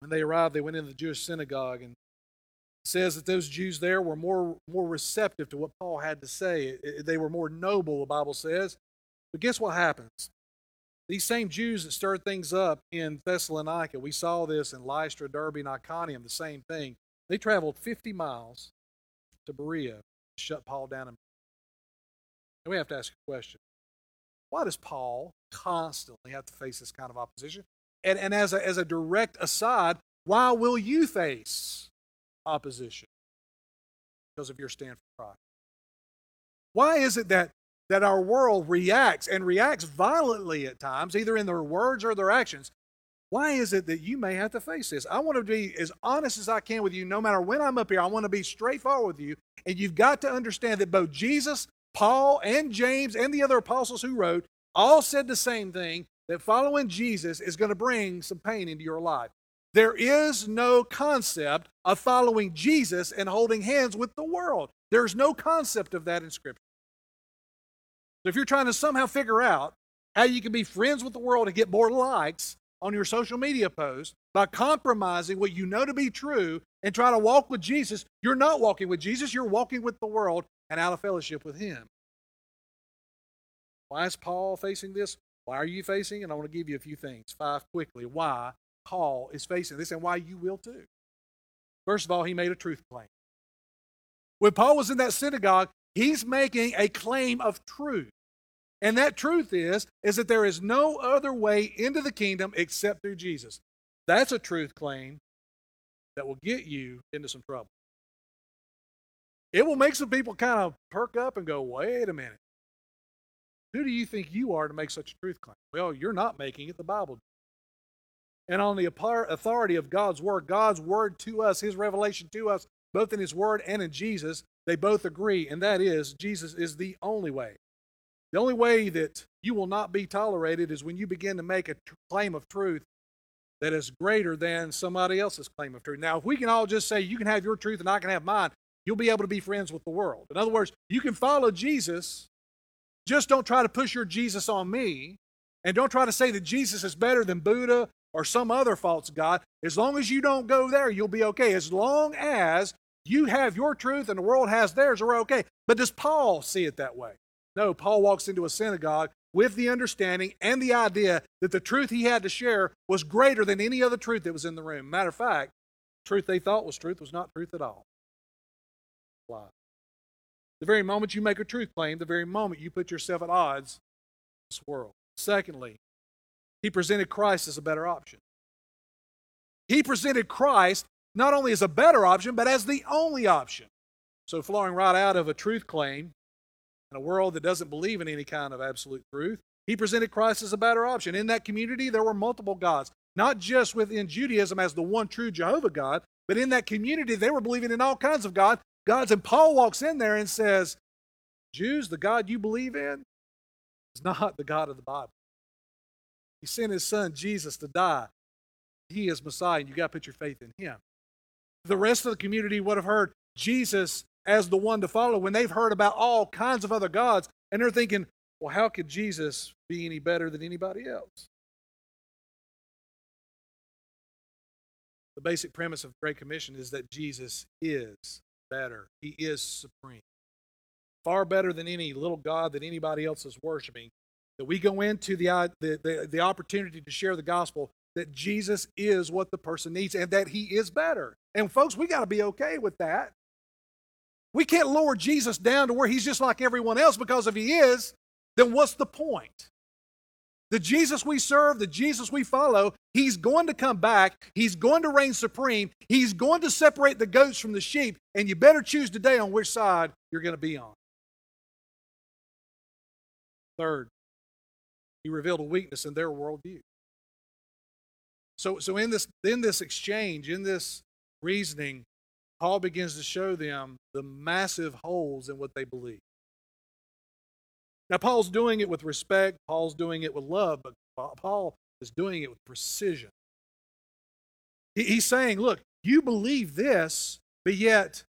When they arrived, they went into the Jewish synagogue, and it says that those Jews there were more, more receptive to what Paul had to say. It, it, they were more noble, the Bible says. But guess what happens? These same Jews that stirred things up in Thessalonica, we saw this in Lystra, Derbe, and Iconium, the same thing. They traveled fifty miles to Berea to shut Paul down. And we have to ask a question. Why does Paul constantly have to face this kind of opposition? And, and as, a, as a direct aside, why will you face opposition? Because of your stand for Christ. Why is it that, that our world reacts and reacts violently at times, either in their words or their actions? Why is it that you may have to face this? I want to be as honest as I can with you, no matter when I'm up here. I want to be straightforward with you. And you've got to understand that both Jesus, Paul, and James, and the other apostles who wrote all said the same thing, that following Jesus is going to bring some pain into your life. There is no concept of following Jesus and holding hands with the world. There's no concept of that in Scripture. So if you're trying to somehow figure out how you can be friends with the world and get more likes on your social media posts by compromising what you know to be true and try to walk with Jesus, you're not walking with Jesus, you're walking with the world and out of fellowship with Him. Why is Paul facing this? Why are you facing? And I want to give you a few things, five quickly, why Paul is facing this and why you will too. First of all, he made a truth claim. When Paul was in that synagogue, he's making a claim of truth. And that truth is, is that there is no other way into the kingdom except through Jesus. That's a truth claim. that will get you into some trouble. It will make some people kind of perk up and go, wait a minute. Who do you think you are to make such a truth claim? Well, you're not making it. The Bible does. And on the authority of God's Word, God's Word to us, His revelation to us, both in His Word and in Jesus, they both agree, and that is, Jesus is the only way. The only way that you will not be tolerated is when you begin to make a claim of truth that is greater than somebody else's claim of truth. Now, if we can all just say, you can have your truth and I can have mine, you'll be able to be friends with the world. In other words, you can follow Jesus, just don't try to push your Jesus on me, and don't try to say that Jesus is better than Buddha or some other false god. As long as you don't go there, you'll be okay. As long as you have your truth and the world has theirs, we're okay. But does Paul see it that way? No, Paul walks into a synagogue with the understanding and the idea that the truth he had to share was greater than any other truth that was in the room. Matter of fact, truth they thought was truth was not truth at all. Lie. The very moment you make a truth claim, the very moment you put yourself at odds with this world. Secondly, he presented Christ as a better option. He presented Christ not only as a better option, but as the only option. So flowing right out of a truth claim in a world that doesn't believe in any kind of absolute truth, he presented Christ as a better option. In that community, there were multiple gods, not just within Judaism as the one true Jehovah God, but in that community, they were believing in all kinds of gods. gods. And Paul walks in there and says, Jews, the God you believe in is not the God of the Bible. He sent his son, Jesus, to die. He is Messiah, and you got to put your faith in him. The rest of the community would have heard Jesus as the one to follow when they've heard about all kinds of other gods, and they're thinking, well, how could Jesus be any better than anybody else? The basic premise of the Great Commission is that Jesus is better. He is supreme. Far better than any little god that anybody else is worshiping. That we go into the, the, the, the opportunity to share the gospel, that Jesus is what the person needs and that he is better. And folks, we got to be okay with that. We can't lower Jesus down to where he's just like everyone else, because if he is, then what's the point? The Jesus we serve, the Jesus we follow, he's going to come back. He's going to reign supreme. He's going to separate the goats from the sheep, and you better choose today on which side you're going to be on. Third, he revealed a weakness in their worldview. So, so in this, in this exchange, in this reasoning, Paul begins to show them the massive holes in what they believe. Now, Paul's doing it with respect. Paul's doing it with love, but Paul is doing it with precision. He, he's saying, look, you believe this, but yet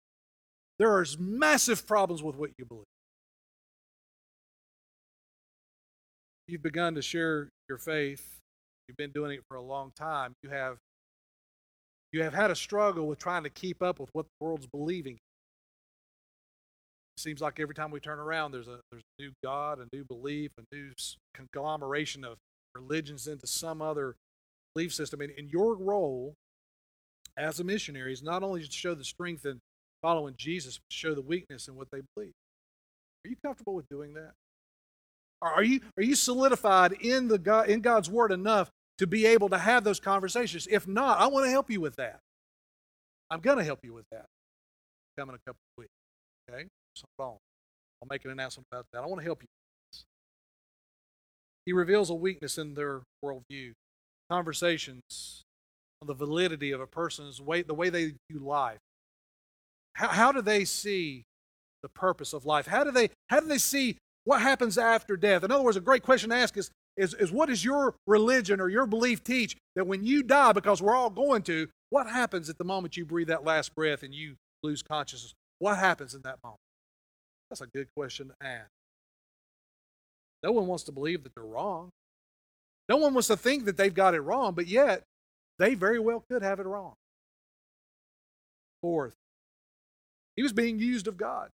there are massive problems with what you believe. You've begun to share your faith. You've been doing it for a long time. You have, you have had a struggle with trying to keep up with what the world's believing. It seems like every time we turn around, there's a there's a new god, a new belief, a new conglomeration of religions into some other belief system. And, and your role as a missionary is not only to show the strength in following Jesus, but to show the weakness in what they believe. Are you comfortable with doing that? Are you, are you solidified in the God, in God's Word enough to be able to have those conversations? If not, I want to help you with that. I'm going to help you with that. Come in a couple of weeks. Okay? So hold on. I'll make an announcement about that. I want to help you with this. He reveals a weakness in their worldview. Conversations on the validity of a person's way, the way they view life. How, how do they see the purpose of life? How do they, how do they see what happens after death? In other words, a great question to ask is, is, is what does your religion or your belief teach that when you die, because we're all going to, what happens at the moment you breathe that last breath and you lose consciousness? What happens in that moment? That's a good question to ask. No one wants to believe that they're wrong. No one wants to think that they've got it wrong, but yet they very well could have it wrong. Fourth, he was being used of God.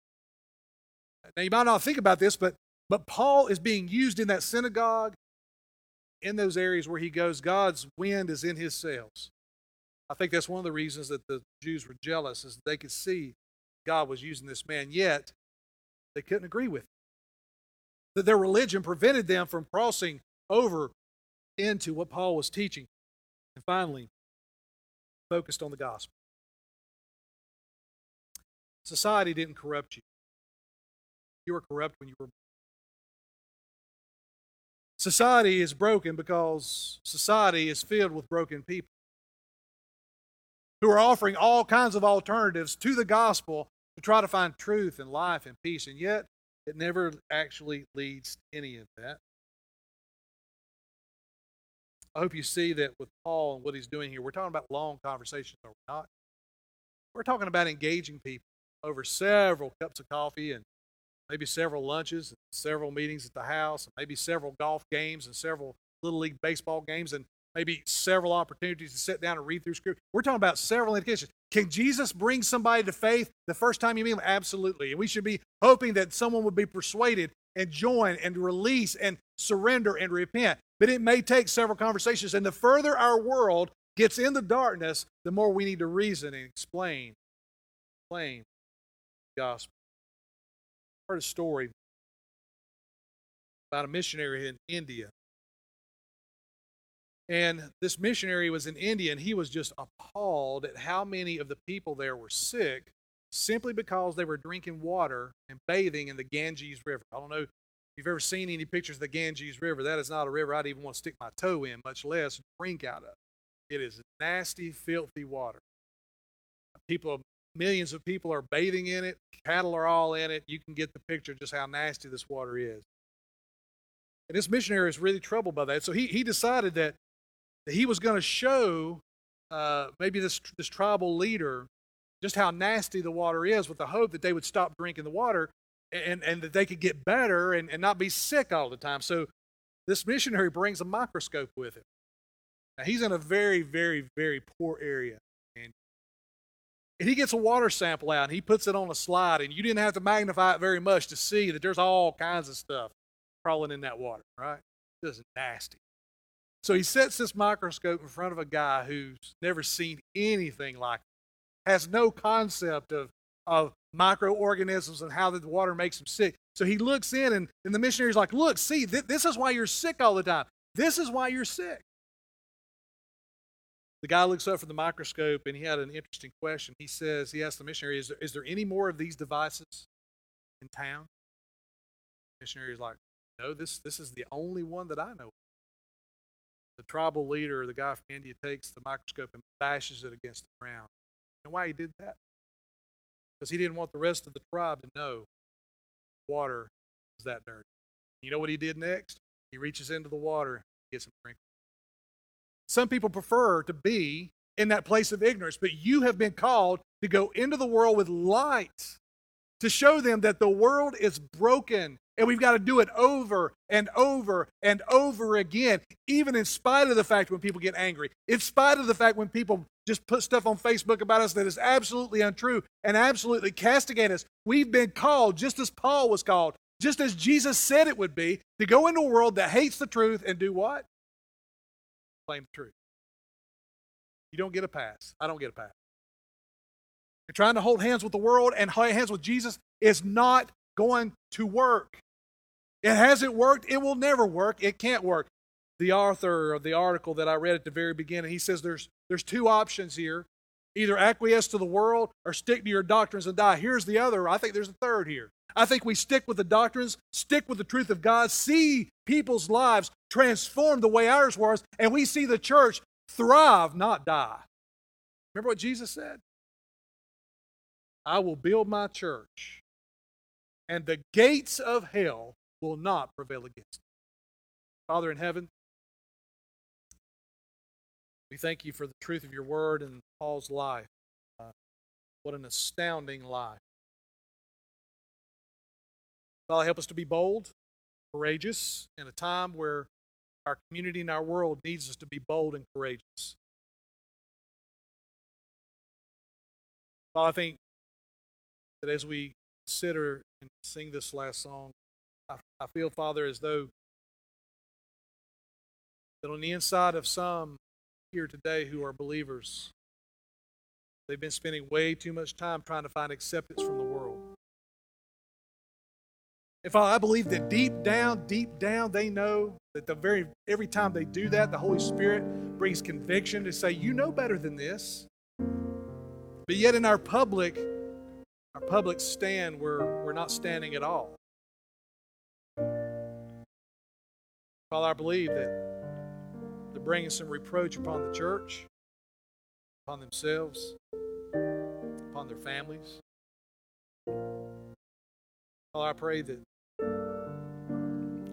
Now, you might not think about this, but, but Paul is being used in that synagogue, in those areas where he goes. God's wind is in his sails. I think that's one of the reasons that the Jews were jealous, is they could see God was using this man, yet they couldn't agree with him. That their religion prevented them from crossing over into what Paul was teaching. And finally, focused on the gospel. Society didn't corrupt you. You were corrupt when you were born. Society is broken because society is filled with broken people who are offering all kinds of alternatives to the gospel to try to find truth and life and peace, and yet it never actually leads to any of that. I hope you see that with Paul and what he's doing here. We're talking about long conversations, are we not? We're talking about engaging people over several cups of coffee and maybe several lunches, and several meetings at the house, and maybe several golf games and several Little League baseball games, and maybe several opportunities to sit down and read through Scripture. We're talking about several indications. Can Jesus bring somebody to faith the first time you meet him? Absolutely. And we should be hoping that someone would be persuaded and join and release and surrender and repent. But it may take several conversations. And the further our world gets in the darkness, the more we need to reason and explain, explain the gospel. I heard a story about a missionary in India. And this missionary was in India, and he was just appalled at how many of the people there were sick simply because they were drinking water and bathing in the Ganges River. I don't know if you've ever seen any pictures of the Ganges River. That is not a river I'd even want to stick my toe in, much less drink out of. It is nasty, filthy water. People Millions of people are bathing in it. Cattle are all in it. You can get the picture just how nasty this water is. And this missionary is really troubled by that. So he, he decided that, that he was going to show uh, maybe this, this tribal leader just how nasty the water is, with the hope that they would stop drinking the water and, and that they could get better and, and not be sick all the time. So this missionary brings a microscope with him. Now, he's in a very, very, very poor area. And he gets a water sample out, and he puts it on a slide, and you didn't have to magnify it very much to see that there's all kinds of stuff crawling in that water, right? Just nasty. So he sets this microscope in front of a guy who's never seen anything like it, has no concept of, of microorganisms and how the water makes him sick. So he looks in, and, and the missionary's like, look, see, th- this is why you're sick all the time. This is why you're sick. The guy looks up from the microscope, and he had an interesting question. He says, he asked the missionary, is there, is there any more of these devices in town? The missionary is like, no, this, this is the only one that I know of. The tribal leader, the guy from India, takes the microscope and bashes it against the ground. And why he did that? Because he didn't want the rest of the tribe to know water was that dirty. You know what he did next? He reaches into the water and gets him drinking. Some people prefer to be in that place of ignorance, but you have been called to go into the world with light, to show them that the world is broken, and we've got to do it over and over and over again, even in spite of the fact when people get angry, in spite of the fact when people just put stuff on Facebook about us that is absolutely untrue and absolutely castigate us. We've been called, just as Paul was called, just as Jesus said it would be, to go into a world that hates the truth and do what? Claim the truth. You don't get a pass. I don't get a pass. And trying to hold hands with the world and hold hands with Jesus is not going to work. It hasn't worked. It will never work. It can't work. The author of the article that I read at the very beginning, he says there's there's two options here. Either acquiesce to the world or stick to your doctrines and die. Here's the other. I think there's a third here. I think we stick with the doctrines, stick with the truth of God, see people's lives transform the way ours was, and we see the church thrive, not die. Remember what Jesus said? I will build my church, and the gates of hell will not prevail against it. Father in heaven, we thank you for the truth of your word and Paul's life. Uh, what an astounding life. Father, help us to be bold, courageous, in a time where our community and our world needs us to be bold and courageous. Father, I think that as we consider and sing this last song, I, I feel, Father, as though that on the inside of some here today who are believers, they've been spending way too much time trying to find acceptance from the world. And Father, I believe that deep down, deep down, they know that the very every time they do that, the Holy Spirit brings conviction to say, you know better than this. But yet in our public, Our public stand, we're, we're not standing at all. Father, I believe that they're bringing some reproach upon the church, upon themselves, upon their families. Father, I pray that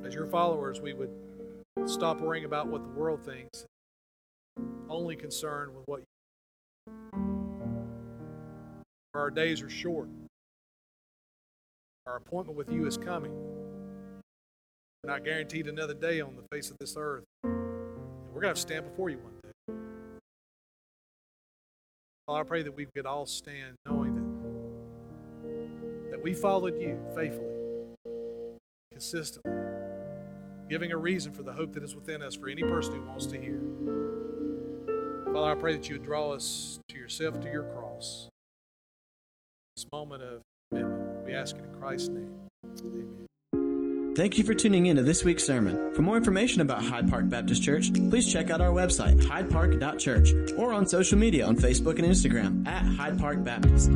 as your followers, we would stop worrying about what the world thinks, only concerned with what you do. For our days are short. Our appointment with you is coming. We're not guaranteed another day on the face of this earth. We're going to have to stand before you one day. Father, I pray that we could all stand knowing that, that we followed you faithfully, consistently, giving a reason for the hope that is within us for any person who wants to hear. Father, I pray that you would draw us to yourself, to your cross. This moment of commitment, we ask it in Christ's name. Amen. Thank you for tuning in to this week's sermon. For more information about Hyde Park Baptist Church, please check out our website, hyde park dot church, or on social media on Facebook and Instagram at Hyde Park Baptist.